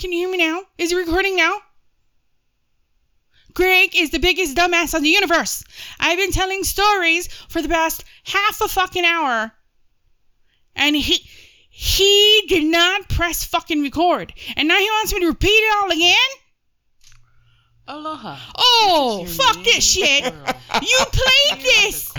Can you hear me now? Is it recording now? Greg is the biggest dumbass on the universe. I've been telling stories for the past half a fucking hour. And he did not press fucking record. And now he wants me to repeat it all again? Aloha. Oh, fuck this shit. You played this.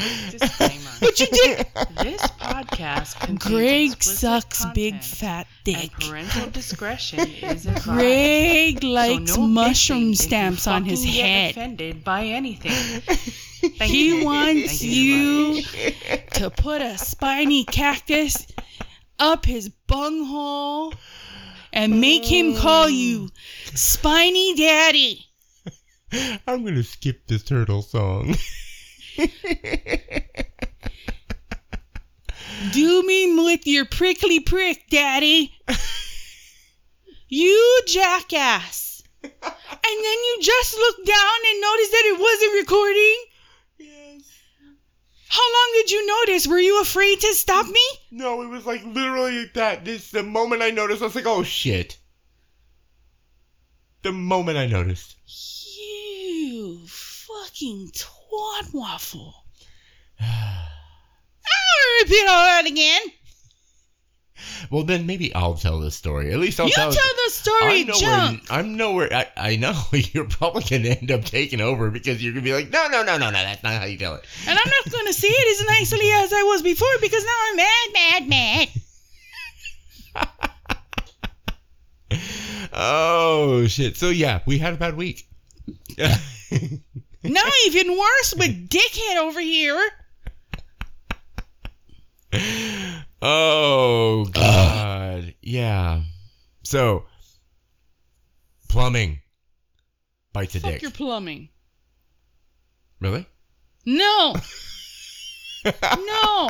But you did. This podcast contains Greg sucks big fat dick. Parental discretion is advised. Greg likes mushroom stamps on his head. Offended by anything. He wants you to put a spiny cactus up his bunghole and make him call you Spiny Daddy. I'm going to skip this turtle song. Do me with your prickly prick, Daddy. You jackass. And then you just looked down and noticed that it wasn't recording? Yes. How long did you notice? Were you afraid to stop me? No, it was like literally that. The moment I noticed, I was like, oh, shit. The moment I noticed. Twat waffle. I'll repeat all that again. Well, then maybe I'll tell the story. At least I'll tell the story, Junk. I'm nowhere. I know. You're probably going to end up taking over because you're going to be like, no. That's not how you tell it. And I'm not going to say it as nicely as I was before because now I'm mad. Oh, shit. So, yeah, we had a bad week. Now even worse with dickhead over here. Oh, God. Yeah. So, plumbing bites a dick. Fuck your plumbing. Really? No. No.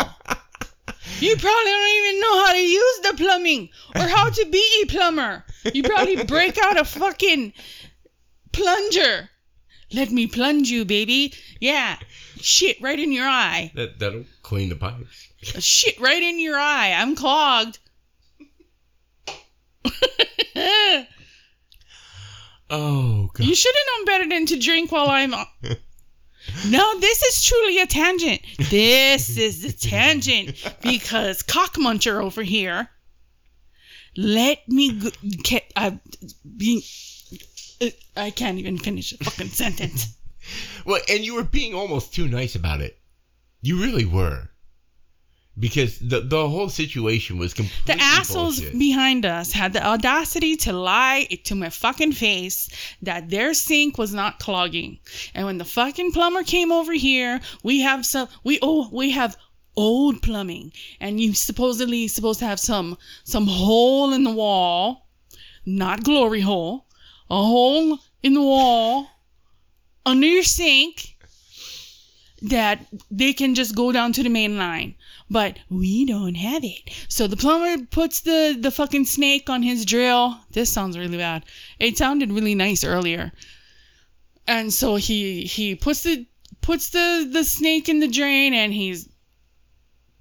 You probably don't even know how to use the plumbing or how to be a plumber. You probably break out a fucking plunger. Let me plunge you, baby. Yeah. Shit right in your eye. That'll clean the pipes. Shit right in your eye. I'm clogged. Oh, God. You should have known better than to drink while I'm... No, this is truly a tangent. This is the tangent because cockmuncher over here. Let me... I can't even finish a fucking sentence. Well, and you were being almost too nice about it. You really were. Because the whole situation was completely the assholes bullshit. Behind us had the audacity to lie to my fucking face that their sink was not clogging. And when the fucking plumber came over here, we have old plumbing. And you supposedly supposed to have some hole in the wall, not glory hole. A hole in the wall under your sink that they can just go down to the main line. But we don't have it. So the plumber puts the fucking snake on his drill. This sounds really bad. It sounded really nice earlier. And so he puts the snake in the drain and he's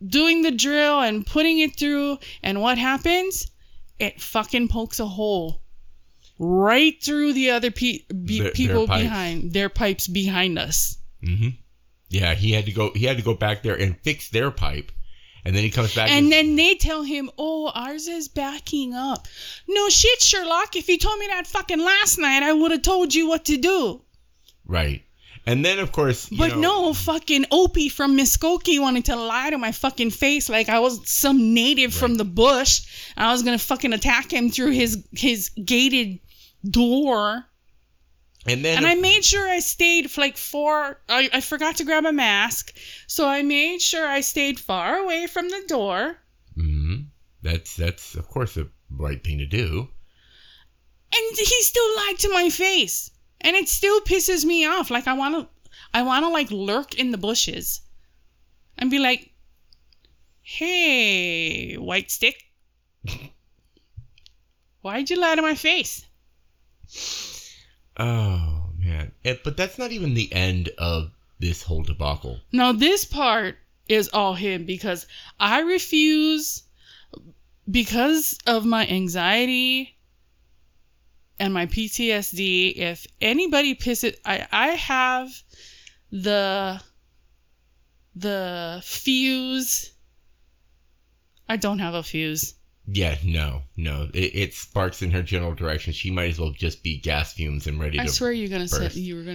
doing the drill and putting it through. And what happens? It fucking pokes a hole. Right through the other people behind their pipes behind us. Mm-hmm. Yeah, he had to go back there and fix their pipe, and then he comes back. And then they tell him, "Oh, ours is backing up." No shit, Sherlock. If you told me that fucking last night, I would have told you what to do. Right. And then, of course, no fucking Opie from Muskogee wanted to lie to my fucking face like I was some native from the bush. I was gonna fucking attack him through his gated door. And then, I made sure I stayed like far. I forgot to grab a mask, so I made sure I stayed far away from the door. Mm-hmm. That's of course the right thing to do. And he still lied to my face. And it still pisses me off. Like, I want to like lurk in the bushes and be like, hey, white stick, why'd you lie to my face? Oh, man. But that's not even the end of this whole debacle. Now, this part is all him because I refuse, because of my anxiety and my PTSD, if anybody pisses, I have the fuse. I don't have a fuse. Yeah, no. It sparks in her general direction. She might as well just be gas fumes and ready to burst. I swear you were gonna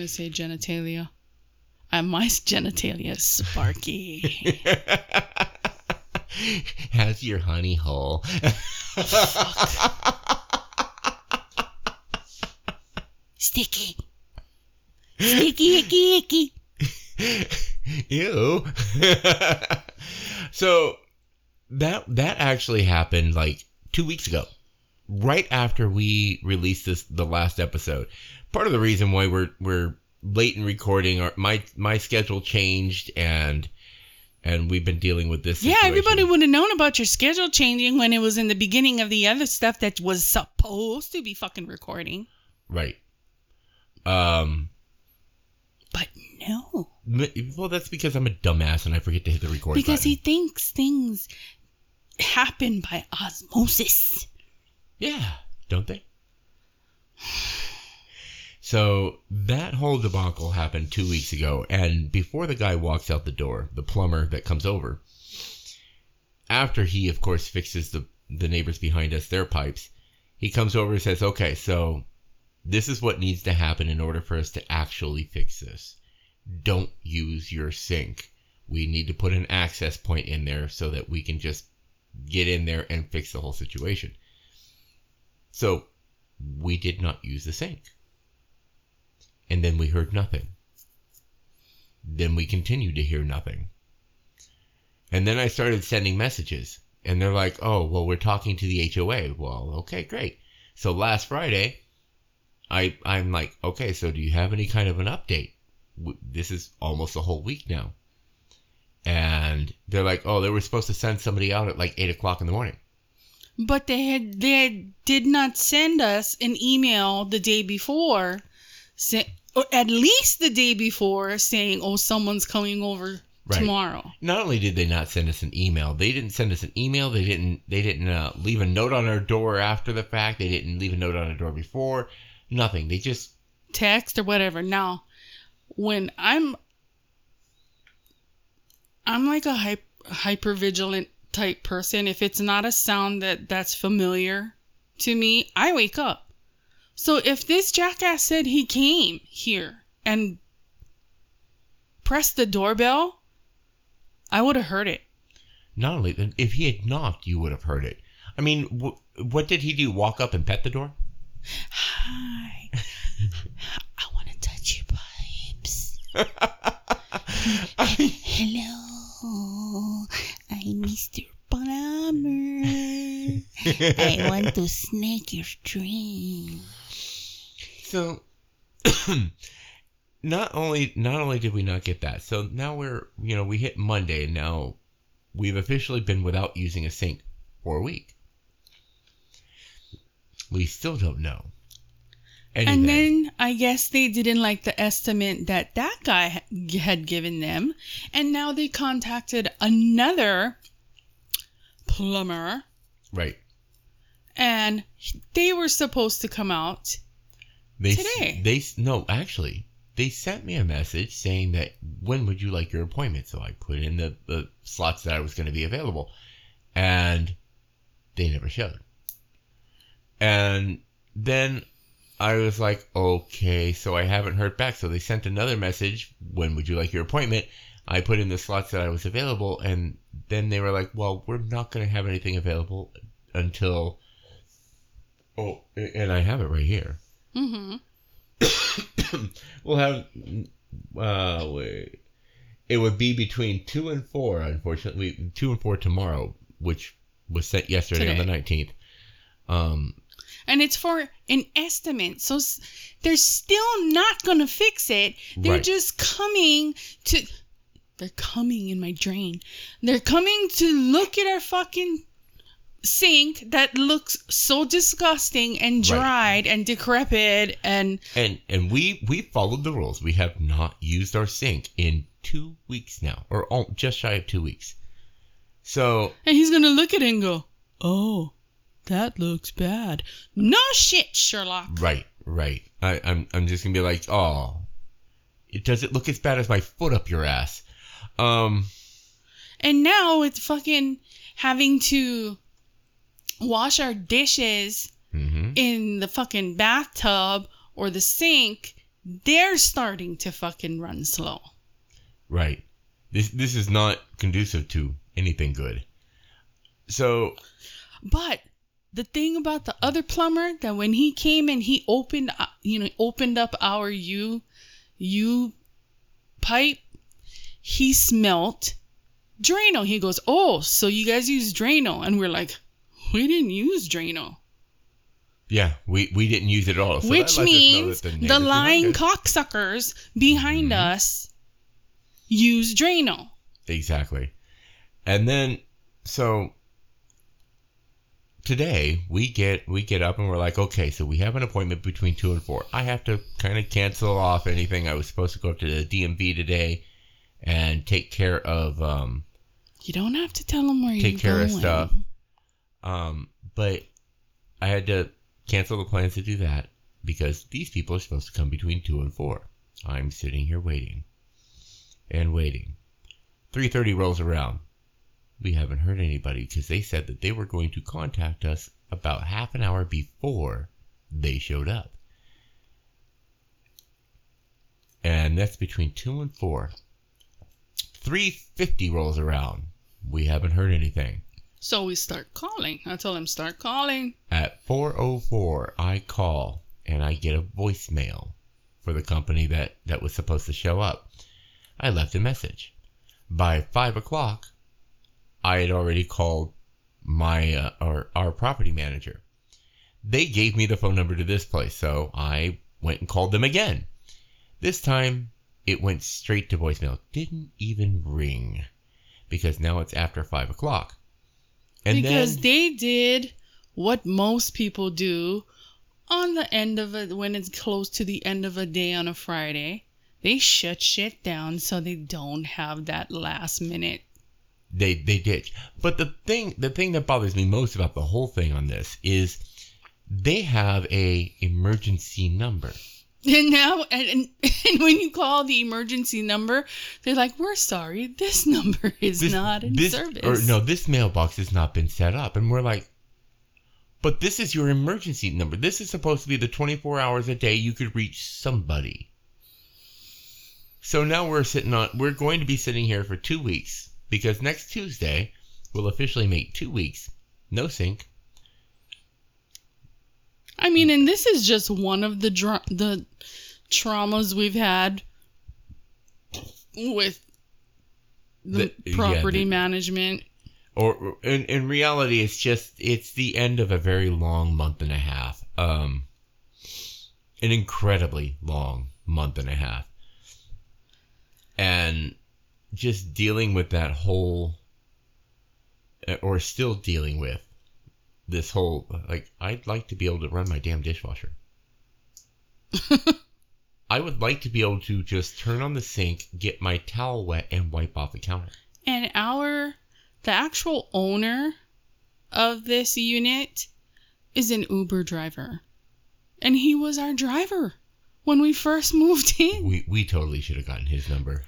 say genitalia. My genitalia is sparky. How's your honey hole? Sticky. Sticky, icky, icky. Ew. So that actually happened like 2 weeks ago, right after we released the last episode. Part of the reason why we're late in recording, or my schedule changed, and we've been dealing with this situation. Yeah, everybody would have known about your schedule changing when it was in the beginning of the other stuff that was supposed to be fucking recording. Right. But no. Well, that's because I'm a dumbass and I forget to hit the record button. Because he thinks things happen by osmosis. Yeah, don't they? So that whole debacle happened 2 weeks ago, and before the guy walks out the door, the plumber that comes over, after he, of course, fixes the neighbors behind us, their pipes, he comes over and says, okay, so this is what needs to happen in order for us to actually fix this. Don't use your sink. We need to put an access point in there so that we can just get in there and fix the whole situation. So we did not use the sink. And then we heard nothing. Then we continued to hear nothing. And then I started sending messages. And they're like, oh, well, we're talking to the HOA. Well, okay, great. So last Friday, I'm like, okay, so do you have any kind of an update? This is almost a whole week now. And they're like, oh, they were supposed to send somebody out at like 8 o'clock in the morning. But they did not send us an email the day before. Or at least the day before, saying, oh, someone's coming over tomorrow. Not only did they not send us an email, they didn't leave a note on our door after the fact. They didn't leave a note on our door before. Nothing. They just text or whatever. Now, when I'm like a hypervigilant type person. If it's not a sound that's familiar to me, I wake up. So if this jackass said he came here and pressed the doorbell, I would have heard it. Not only that, if he had knocked, you would have heard it. I mean, what did he do? Walk up and pet the door? Hi. I want to touch your pipes. Hello. I'm Mr. Plumber. I want to snag your drink. So, not only did we not get that, so now we hit Monday, and now we've officially been without using a sink for a week. We still don't know anything. And then I guess they didn't like the estimate that guy had given them, and now they contacted another plumber. Right. And they were supposed to come out today. They sent me a message saying that, when would you like your appointment? So I put in the slots that I was going to be available, and they never showed. And then I was like, okay, so I haven't heard back. So they sent another message, when would you like your appointment? I put in the slots that I was available, and then they were like, well, we're not going to have anything available until... Oh, and I have it right here. Mm-hmm. We'll have... wait. It would be between 2 and 4, unfortunately. 2 and 4 tomorrow, which was set yesterday. On the 19th. And it's for an estimate. So they're still not going to fix it. They're just coming to... They're coming in my drain. They're coming to look at our fucking sink that looks so disgusting and dried and decrepit. And we followed the rules. We have not used our sink in 2 weeks now, or just shy of 2 weeks. So... And he's going to look at it and go, oh, that looks bad. No shit, Sherlock. Right. I'm just gonna be like, oh, it doesn't look as bad as my foot up your ass. And now it's fucking having to wash our dishes in the fucking bathtub or the sink. They're starting to fucking run slow. Right. This is not conducive to anything good. So. But the thing about the other plumber, that when he came and he opened up our U pipe, he smelt Drano. He goes, oh, so you guys use Drano. And we're like, we didn't use Drano. Yeah, we didn't use it at all. So which means the lying cocksuckers behind us use Drano. Exactly. And then, so today we get up and we're like, okay, so we have an appointment between 2 and 4. I have to kind of cancel off anything. I was supposed to go up to the DMV today and take care of... you don't have to tell them where you're going. Take care of stuff. But I had to cancel the plans to do that because these people are supposed to come between 2 and 4. I'm sitting here waiting and waiting. 3:30 rolls around. We haven't heard anybody because they said that they were going to contact us about half an hour before they showed up. And that's between 2 and 4. 3:50 rolls around. We haven't heard anything. So we start calling. I tell them, start calling. At 4:04, I call and I get a voicemail for the company that was supposed to show up. I left a message. By 5 o'clock, I had already called our property manager. They gave me the phone number to this place, so I went and called them again. This time, it went straight to voicemail. Didn't even ring because now it's after 5 o'clock. And because then, they did what most people do on the end of it when it's close to the end of a day on a Friday. They shut shit down so they don't have that last minute. They did. But the thing that bothers me most about the whole thing on this is they have an emergency number. And now, and when you call the emergency number, they're like, we're sorry, this number is not in service. Or no, this mailbox has not been set up. And we're like, but this is your emergency number. This is supposed to be the 24 hours a day you could reach somebody. So now we're going to be sitting here for 2 weeks because next Tuesday we'll officially make 2 weeks. No sink. I mean, and this is just one of the traumas we've had with the property management. Or in reality, it's the end of a very long month and a half. An incredibly long month and a half. And just dealing with that whole, or still dealing with, this whole, like, I'd like to be able to run my damn dishwasher. I would like to be able to just turn on the sink, get my towel wet, and wipe off the counter. And the actual owner of this unit is an Uber driver. And he was our driver when we first moved in. We totally should have gotten his number.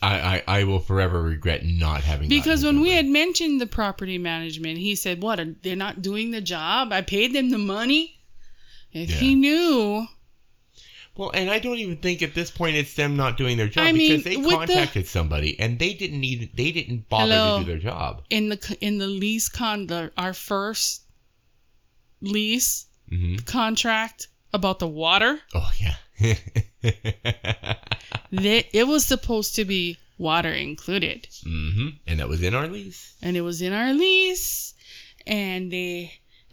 I will forever regret not having. Because when we had mentioned the property management, he said, what, they're not doing the job? I paid them the money. He knew. Well, and I don't even think at this point it's them not doing their job, because they contacted somebody and they didn't bother to do their job. In the lease our first lease contract about the water. Oh yeah. It was supposed to be water included. And that was in our lease.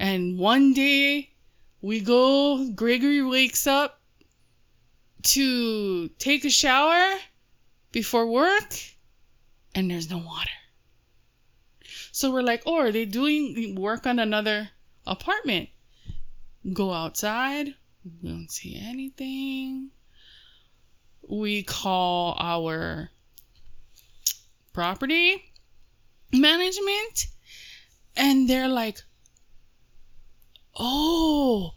And one day Gregory wakes up to take a shower before work and there's no water. So we're like, oh, are they doing work on another apartment? Go outside. We don't see anything. We call our property management And they're like, oh,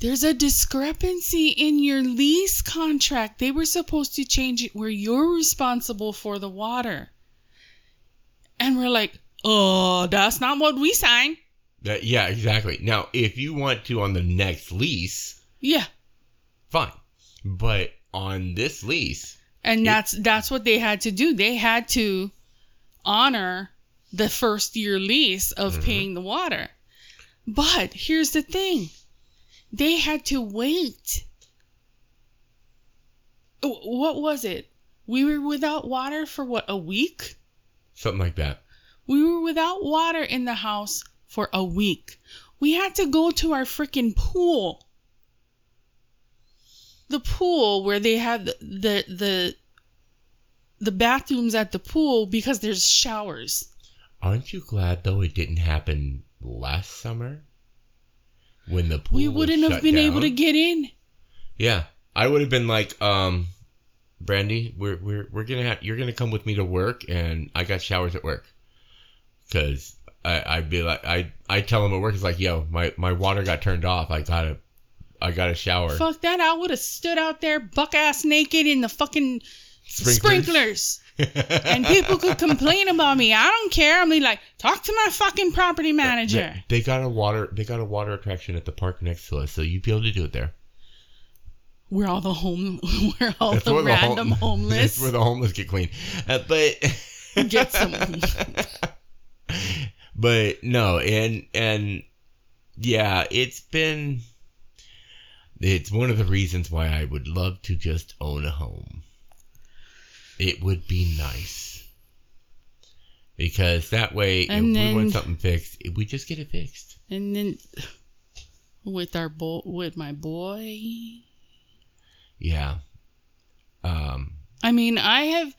there's a discrepancy in your lease contract. They were supposed to change it where you're responsible for the water. And we're like, oh, that's not what we signed. Yeah, exactly. Now, if you want to on the next lease. Yeah. Fine. But on this lease. And that's what they had to do. They had to honor the first year lease of paying the water. But here's the thing. They had to wait. What was it? We were without water for what, a week? Something like that. We were without water in the house for a week. We had to go to our freaking pool. The pool where they had the bathrooms at the pool because there's showers. Aren't you glad though it didn't happen last summer? When the pool was shut down. We wouldn't have been able to get in. Yeah. I would have been like, Brandy, we're gonna have, you're gonna come with me to work, and I got showers at work. 'Cause I'd be like, I tell him at work, it's like, yo, my water got turned off. I gotta shower. Fuck that. I would have stood out there buck ass naked in the fucking sprinklers. And people could complain about me. I don't care. I'll be like, talk to my fucking property manager. They got a water attraction at the park next to us, so you'd be able to do it there. We're all the random homeless. That's where the homeless get clean. But get some. But no, and yeah, it's one of the reasons why I would love to just own a home. It would be nice. Because that way, if we want something fixed, we just get it fixed. And then with my boy. Yeah. I mean, I have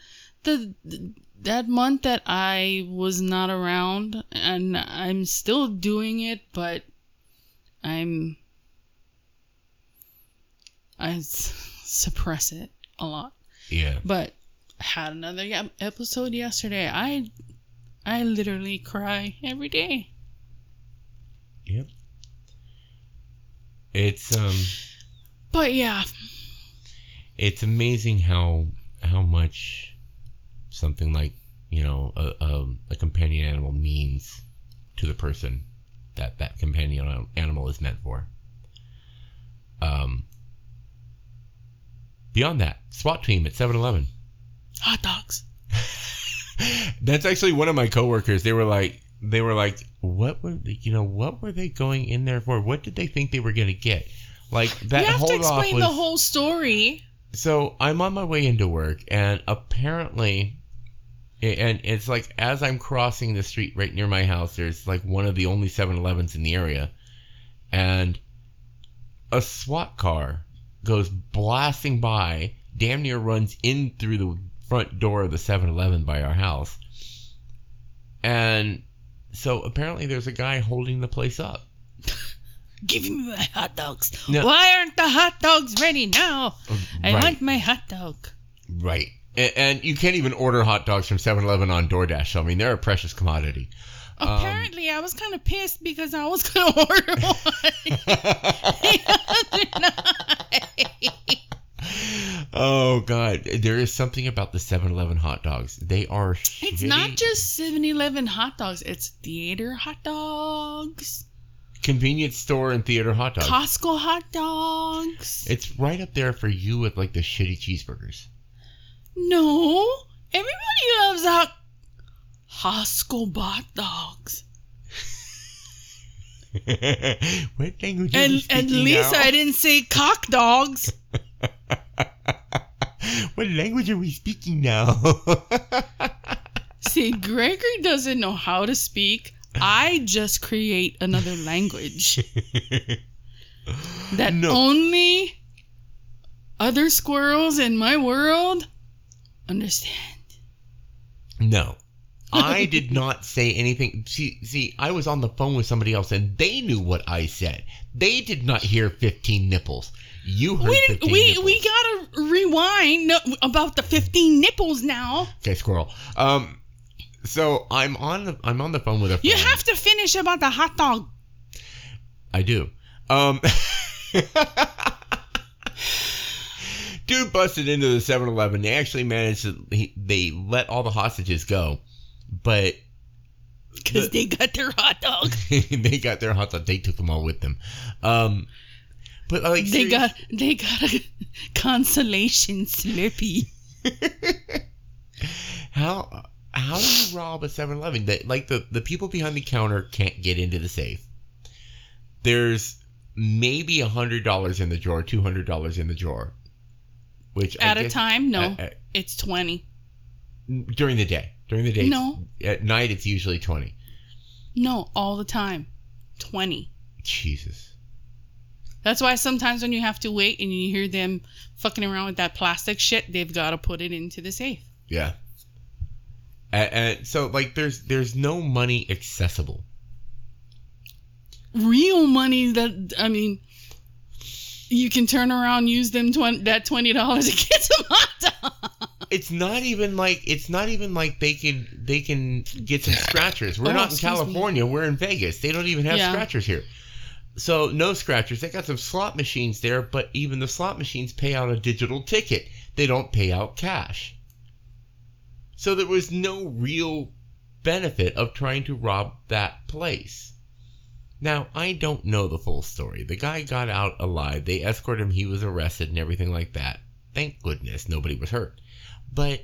that month that I was not around, and I'm still doing it, but I suppress it a lot. Yeah. But I had another episode yesterday. I literally cry every day. Yep. It's But yeah. It's amazing how much something like, you know, a companion animal means to the person that companion animal is meant for. Beyond that, SWAT team at 7-Eleven. Hot dogs. That's actually one of my coworkers. They were like, what were they going in there for? What did they think they were going to get? Like that. You have to explain the whole story. So I'm on my way into work, and apparently, and it's like as I'm crossing the street right near my house, there's like one of the only 7-Elevens in the area, and a SWAT car goes blasting by, damn near runs in through the front door of the 7-Eleven by our house. And so apparently there's a guy holding the place up. Give me my hot dogs. Now, why aren't the hot dogs ready now? Right. I want my hot dog. Right. And you can't even order hot dogs from 7-Eleven on DoorDash. So, I mean, they're a precious commodity. Apparently, I was kind of pissed because I was going to order one the other night. Oh, God. There is something about the 7-Eleven hot dogs. They are shitty. It's not just 7-Eleven hot dogs. It's theater hot dogs. Convenience store and theater hot dogs. Costco hot dogs. It's right up there for you with, like, the shitty cheeseburgers. No. Everybody loves Costco bot dogs. What language are you speaking now? At least I didn't say cock dogs. What language are we speaking now? See, Gregory doesn't know how to speak. I just create another language that only other squirrels in my world understand. No. I did not say anything. See, I was on the phone with somebody else, and they knew what I said. They did not hear 15 nipples. You heard 15 nipples. We gotta rewind about the 15 nipples now. Okay, squirrel. So I'm on the phone with a friend. You have to finish about the hot dog. I do. Dude busted into the 7-Eleven. They actually managed to... They let all the hostages go, but... Because they got their hot dog. They got their hot dog. They took them all with them. But like... They got a consolation slippy. How do you rob a 7-Eleven? Like, the people behind the counter can't get into the safe. There's maybe $100 in the drawer, $200 in the drawer. Which at I guess, a time? No. It's 20. During the day. During the day. No. At night, it's usually 20. No, all the time. 20. Jesus. That's why sometimes when you have to wait and you hear them fucking around with that plastic shit, they've got to put it into the safe. Yeah. And so, like, there's no money accessible. Real money that, I mean, you can turn around, use them that $20 and get some hot dogs. It's not even like they can get some scratchers. We're not in California. We're in Vegas. They don't even have scratchers here. So no scratchers. They got some slot machines there, but even the slot machines pay out a digital ticket. They don't pay out cash. So there was no real benefit of trying to rob that place. Now, I don't know the full story. The guy got out alive. They escorted him. He was arrested and everything like that. Thank goodness nobody was hurt. But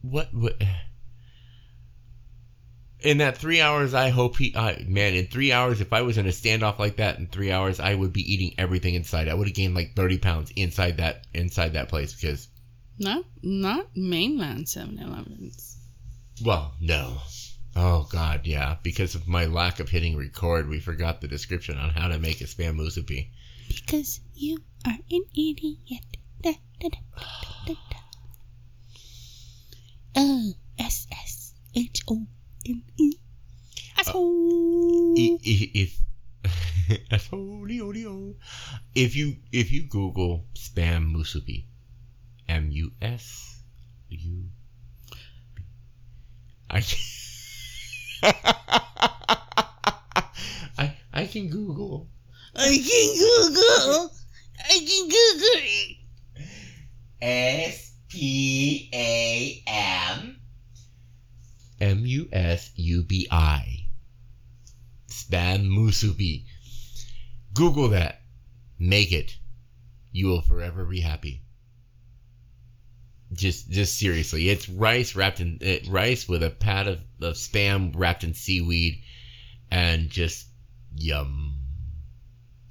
what in that 3 hours, I hope in 3 hours, if I was in a standoff like that in 3 hours, I would be eating everything inside. I would have gained like 30 pounds inside that place because... Not mainland 7-Elevens. Well, no. Oh, God, yeah. Because of my lack of hitting record, we forgot the description on how to make a spam musubi. Because you are an idiot. Da, da, da, da, da, da. L-S-S-H-O-M-E. Asshole. If you Google spam musubi, M-U-S-U... I can Google. I can Google. S-P-A-M. M-U-S-U-B-I. Spam musubi. Google that. Make it. You will forever be happy. Just seriously, it's rice wrapped in rice with a pat of spam wrapped in seaweed, and just yum.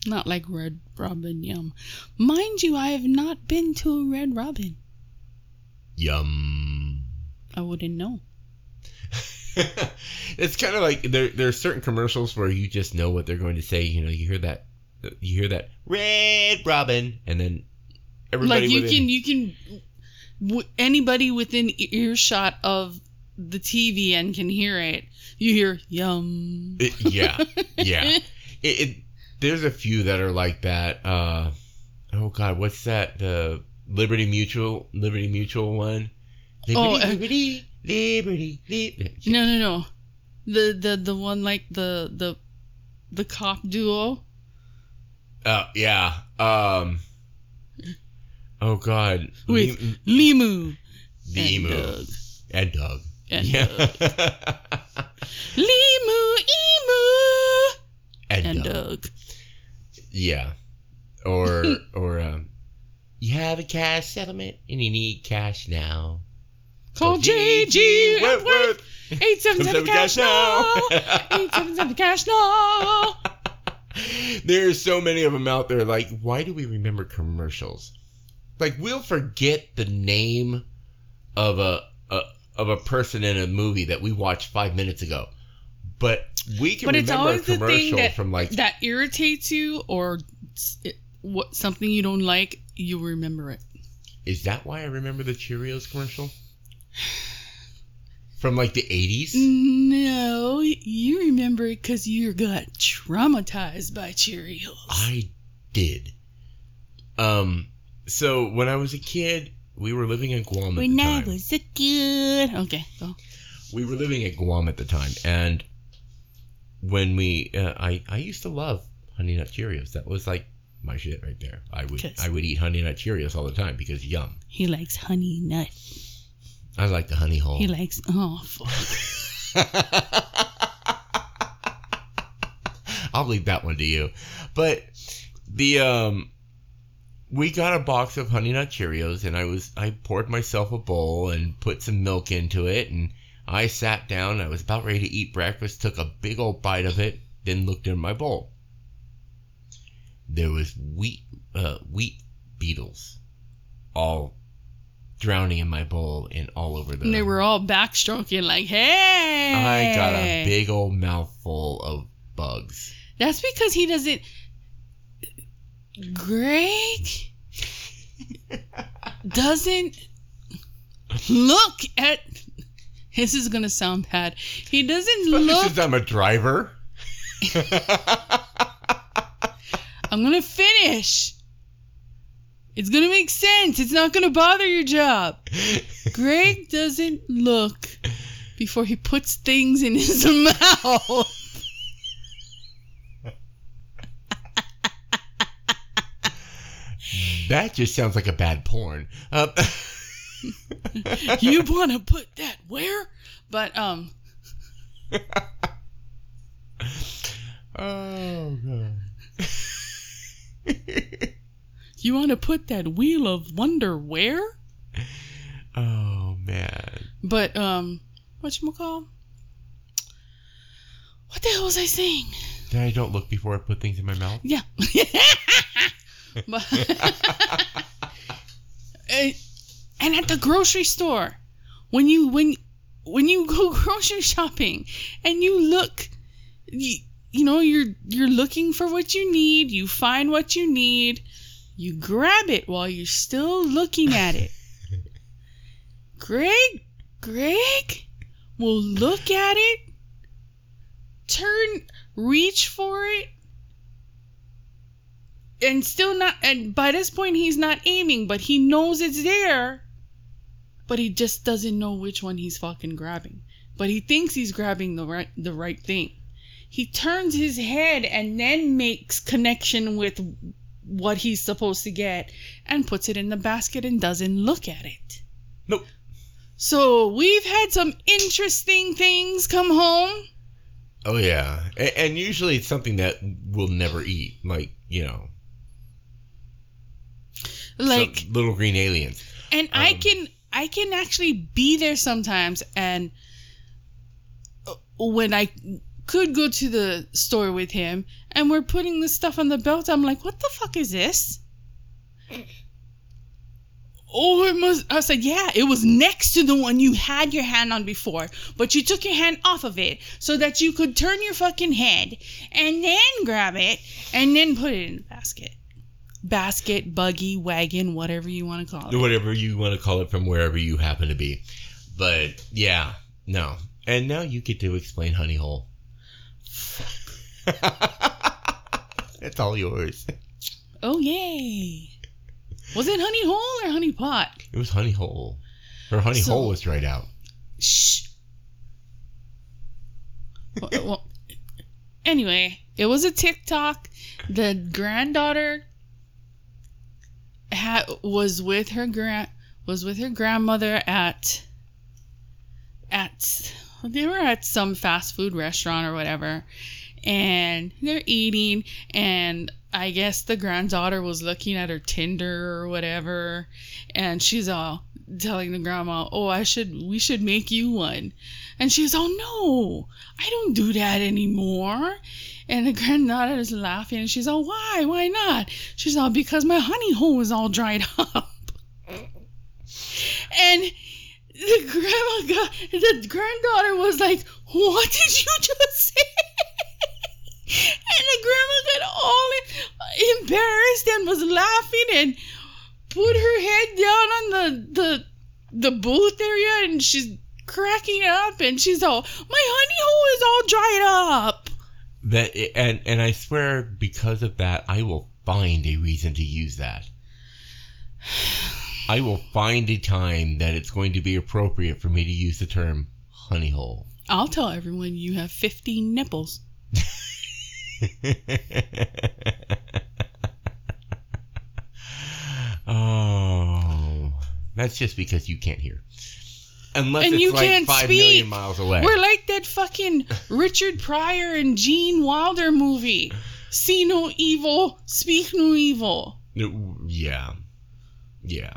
Not like Red Robin yum, mind you. I have not been to a Red Robin. Yum. I wouldn't know. It's kind of like there are certain commercials where you just know what they're going to say. You know, you hear that Red Robin, and then everybody like you can. Anybody within earshot of the TV and can hear it. You hear yum. Yeah. There's a few that are like that. Oh God, what's that? The Liberty Mutual one. Liberty. No. The one like the cop duo. Yeah. Oh, God. With Limu. Limu. And Doug. Limu, Emu. And Doug. Yeah. Or you have a cash settlement and you need cash now. Call JG Wentworth. 877 cash now. 877 cash now. There's so many of them out there. Like, why do we remember commercials? Like, we'll forget the name of a person in a movie that we watched 5 minutes ago, but we can remember a commercial from like that irritates you or something you don't like. You remember it. Is that why I remember the Cheerios commercial from like the 80s? No, you remember it because you got traumatized by Cheerios. I did. So when I was a kid, We were living in Guam at the time. When I was so cute. Okay, go. We were living at Guam at the time, and when we, I used to love Honey Nut Cheerios. That was like my shit right there. I would eat Honey Nut Cheerios all the time because yum. He likes honey nut. I like the honey hole. He likes, oh fuck. I'll leave that one to you, but the we got a box of Honey Nut Cheerios, and I poured myself a bowl and put some milk into it, and I sat down. I was about ready to eat breakfast, took a big old bite of it, then looked in my bowl. There was wheat beetles all drowning in my bowl and all over the. And they were all backstroking like, hey! I got a big old mouthful of bugs. That's because he doesn't. Greg doesn't look at. This is going to sound bad. He doesn't look. Since I'm a driver. I'm going to finish. It's going to make sense. It's not going to bother your job. Greg doesn't look before he puts things in his mouth. That just sounds like a bad porn. You want to put that where? But, Oh, God. You want to put that wheel of wonder where? Oh, man. But, whatchamacall? What the hell was I saying? That I don't look before I put things in my mouth? Yeah. But and at the grocery store, when you go grocery shopping and you look, you know, you're looking for what you need, you find what you need, you grab it while you're still looking at it. Greg will look at it, reach for it. And still not, and by this point he's not aiming, but he knows it's there. But he just doesn't know which one he's fucking grabbing. But he thinks he's grabbing the right thing. He turns his head and then makes connection with what he's supposed to get and puts it in the basket and doesn't look at it. Nope. So we've had some interesting things come home. Oh yeah, and usually it's something that we'll never eat, like, you know. Like some little green aliens. And I can actually be there sometimes, and when I could go to the store with him and we're putting the stuff on the belt, I'm like, what the fuck is this? Oh, I said, yeah, it was next to the one you had your hand on before, but you took your hand off of it so that you could turn your fucking head and then grab it and then put it in the basket. Basket, buggy, wagon, whatever you want to call it. Whatever you want to call it from wherever you happen to be. But, yeah, no. And now you get to explain Honey Hole. It's all yours. Oh, yay. Was it Honey Hole or Honey Pot? It was Honey Hole. Her Honey Hole was dried out. Shh. Well, anyway, it was a TikTok. The granddaughter was with her grandmother at they were at some fast food restaurant or whatever, and they're eating, and I guess the granddaughter was looking at her Tinder or whatever, and she's all telling the grandma, oh, we should make you one. And she's all, no, I don't do that anymore. And the granddaughter is laughing, and she's all, why not? She's all, because my honey hole is all dried up. And the granddaughter was like, what did you just say? And the grandma got all embarrassed and was laughing and put her head down on the booth area, and she's cracking up, and she's all, my honey hole is all dried up. That and I swear, because of that, I will find a reason to use that. I will find a time that it's going to be appropriate for me to use the term honey hole. I'll tell everyone you have 15 nipples. Oh, that's just because you can't hear. Unless and it's you like can't 5 speak. Million miles away. We're like that fucking Richard Pryor and Gene Wilder movie. See no evil, speak no evil. Yeah. Yeah.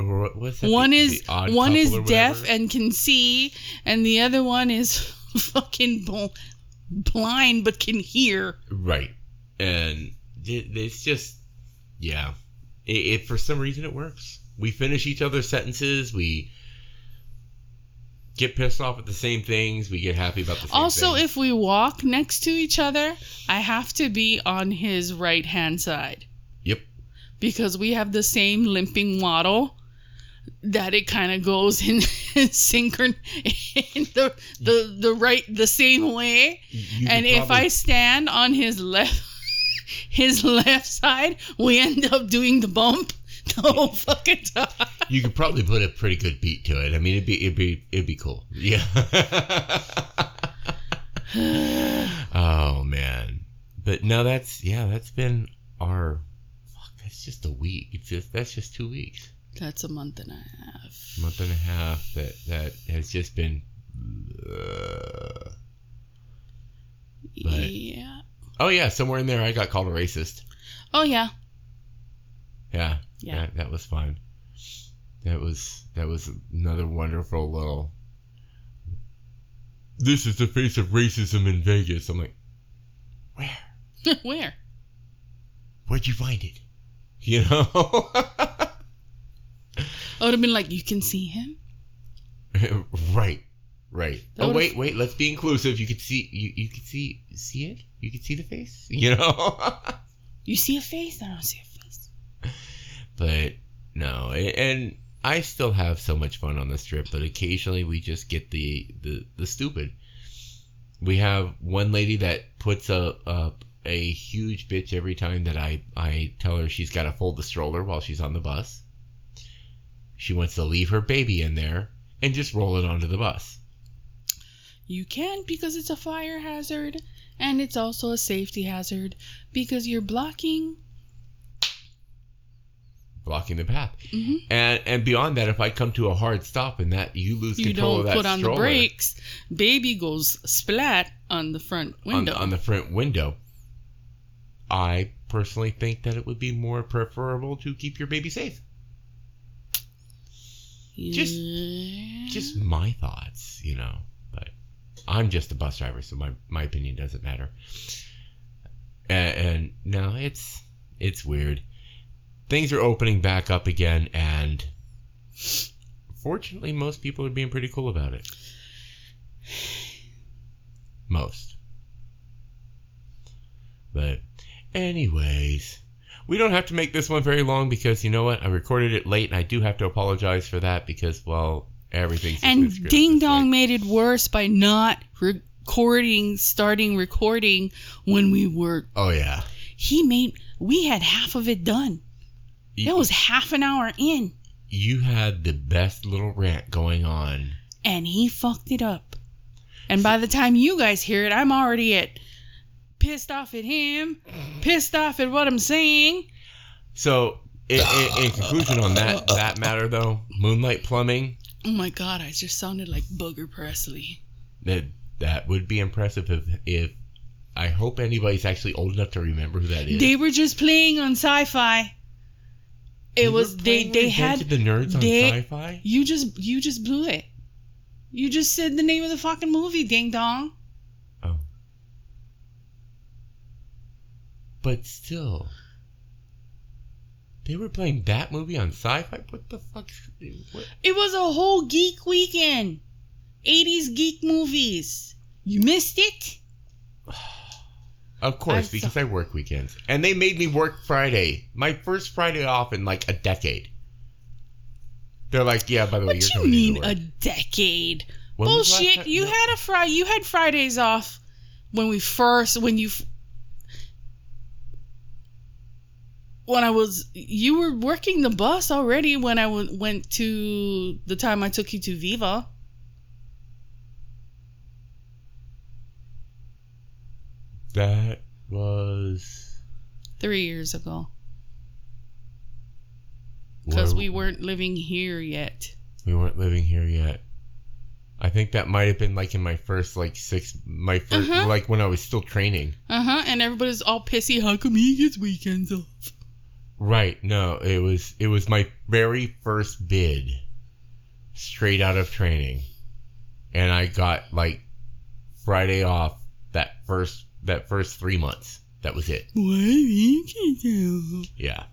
What's that? One is deaf and can see, and the other one is fucking blind but can hear. Right. And it's just, yeah. If for some reason it works. We finish each other's sentences. We get pissed off at the same things. We get happy about the same things. Also, if we walk next to each other, I have to be on his right-hand side. Yep. Because we have the same limping waddle that it kind of goes in synchron in the same way. And if I stand on his left side, we end up doing the bump the whole fucking time. You could probably put a pretty good beat to it. I mean, it'd be cool. Yeah. Oh man. But no, that's been our. Fuck, that's just a week. That's just 2 weeks. That's a month and a half. Month and a half. That has just been. Yeah. Oh yeah, somewhere in there I got called a racist. Oh yeah. Yeah. Yeah. That was fun. That was another wonderful little. This is the face of racism in Vegas. I'm like, where? Where? Where'd you find it? You know. I would have been like, you can see him. Right. Right. Oh wait. Let's be inclusive. You could see. You could see it. You could see the face. You know. You see a face. I don't see a face. But no, and I still have so much fun on this trip, but occasionally we just get the stupid. We have one lady that puts up a huge bitch every time that I tell her she's got to fold the stroller while she's on the bus. She wants to leave her baby in there and just roll it onto the bus. You can, because it's a fire hazard, and it's also a safety hazard, because you're blocking the path. Mm-hmm. And beyond that, if I come to a hard stop and that you lose control of that stroller. You don't put on the brakes. Baby goes splat on the front window. On the front window. I personally think that it would be more preferable to keep your baby safe. Yeah. Just my thoughts, you know. But I'm just a bus driver, so my opinion doesn't matter. And no, it's weird. Things are opening back up again, and fortunately, most people are being pretty cool about it. Most. But anyways, we don't have to make this one very long because, you know what? I recorded it late, and I do have to apologize for that because, well, everything's... And Ding Dong made it worse by not starting recording when we were... Oh, yeah. We had half of it done. That was half an hour in. You had the best little rant going on. And he fucked it up. And by the time you guys hear it, I'm already pissed off at him, pissed off at what I'm saying. So, in conclusion on that matter, though, Moonlight Plumbing. Oh, my God. I just sounded like Booger Presley. That would be impressive if I hope anybody's actually old enough to remember who that is. They were just playing on Sci-Fi. They had the nerds on Sci-Fi. You just blew it. You just said the name of the fucking movie, Ding Dong. Oh, but still, they were playing that movie on Sci-Fi. What the fuck? What? It was a whole geek weekend. 80s geek movies. You missed it. Of course, because I work weekends. And they made me work Friday. My first Friday off in like a decade. They're like, yeah, by the way, you're going to work. What do you mean a decade? Bullshit. You had Fridays off when you... when I was, you were working the bus already when I went to the time I took you to Viva. That was 3 years ago. Because we weren't living here yet. We weren't living here yet. I think that might have been like in my first like my first like when I was still training. And everybody's all pissy. How come he gets weekends off? Right. No, it was my very first bid, straight out of training, and I got like Friday off that first 3 months. That was it. What? Yeah.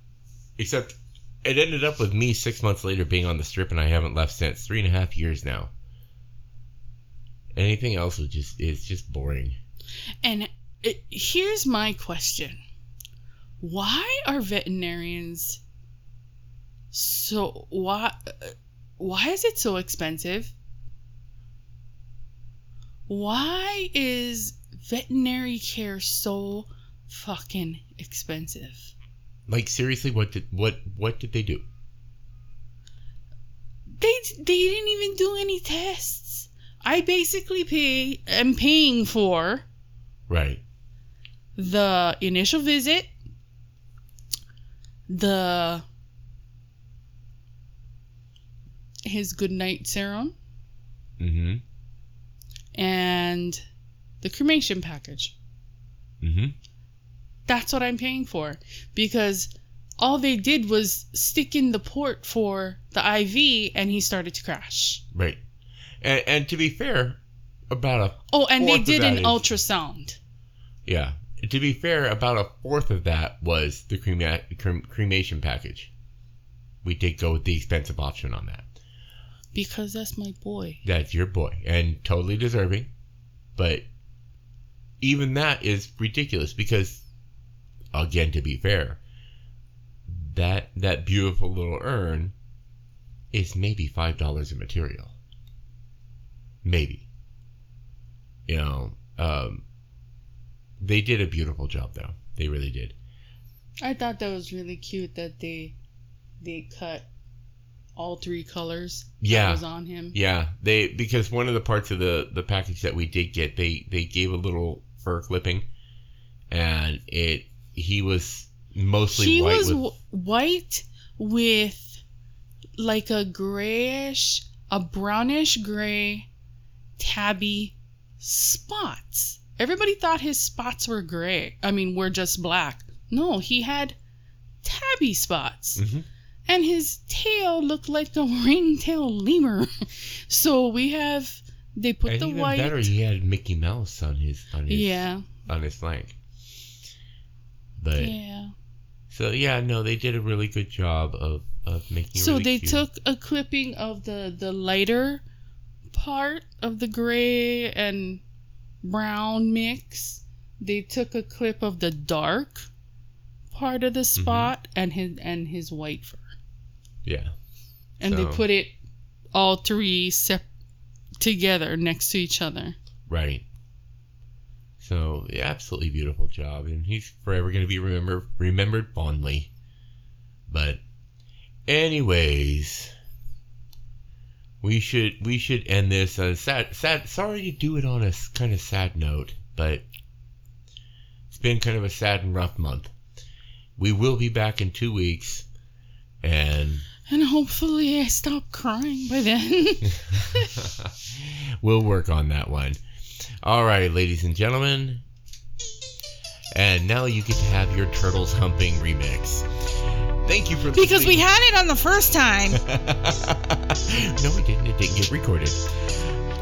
Except it ended up with me 6 months later being on the strip, and I haven't left since. 3.5 years now. Anything else is just boring. And here's my question. Why are veterinarians so... Why is it so expensive? Why is veterinary care so fucking expensive? Like, seriously, what did they do? They didn't even do any tests. I basically am paying for... Right. The initial visit, his goodnight serum, and the cremation package. That's what I'm paying for, because all they did was stick in the port for the IV, and he started to crash. Right. And to be fair, about a... Oh, and they did an ultrasound. Yeah. To be fair, about a fourth of that was the cremation package. We did go with the expensive option on that. Because that's my boy. That's your boy. And totally deserving. But even that is ridiculous because, again, to be fair, that beautiful little urn is maybe $5 in material. Maybe. You know, they did a beautiful job, though. They really did. I thought that was really cute that they cut all three colors that was on him. Yeah, because one of the parts of the package that we did get, they gave a little fur clipping, and he was mostly white. She was white with like a brownish gray tabby spots. Everybody thought his spots were gray. I mean, were just black. No, he had tabby spots. And his tail looked like a ringtail lemur. So we have... They put and the even white... better, he had Mickey Mouse on his flank. But... Yeah. So, yeah, no, they did a really good job of making it really cute. So they took a clipping of the lighter part of the gray and... brown mix. They took a clip of the dark part of the spot and his white fur. Yeah. And so, they put it all three together next to each other. Right. So, yeah, absolutely beautiful job, and he's forever going to be remembered fondly. But anyways, We should end this on a sad. Sorry to do it on a kind of sad note, but it's been kind of a sad and rough month. We will be back in 2 weeks, and hopefully I stop crying by then. We'll work on that one. All right, ladies and gentlemen, and now you get to have your Turtles Humping remix. Thank you for listening. Because we had it on the first time. No, we didn't. It didn't get recorded.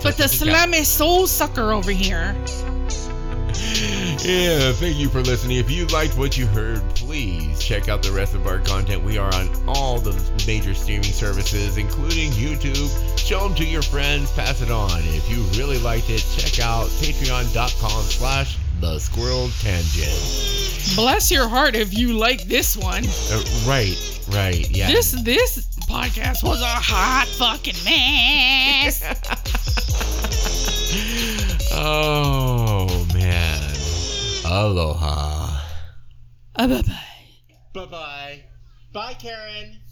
But the slum is soul sucker over here. Yeah, thank you for listening. If you liked what you heard, please check out the rest of our content. We are on all the major streaming services, including YouTube. Show them to your friends. Pass it on. If you really liked it, check out patreon.com/thesquirreltangent. Bless your heart if you like this one. Right, yeah. This podcast was a hot fucking mess. Oh, man. Aloha. Bye-bye. Bye-bye. Bye, Karen.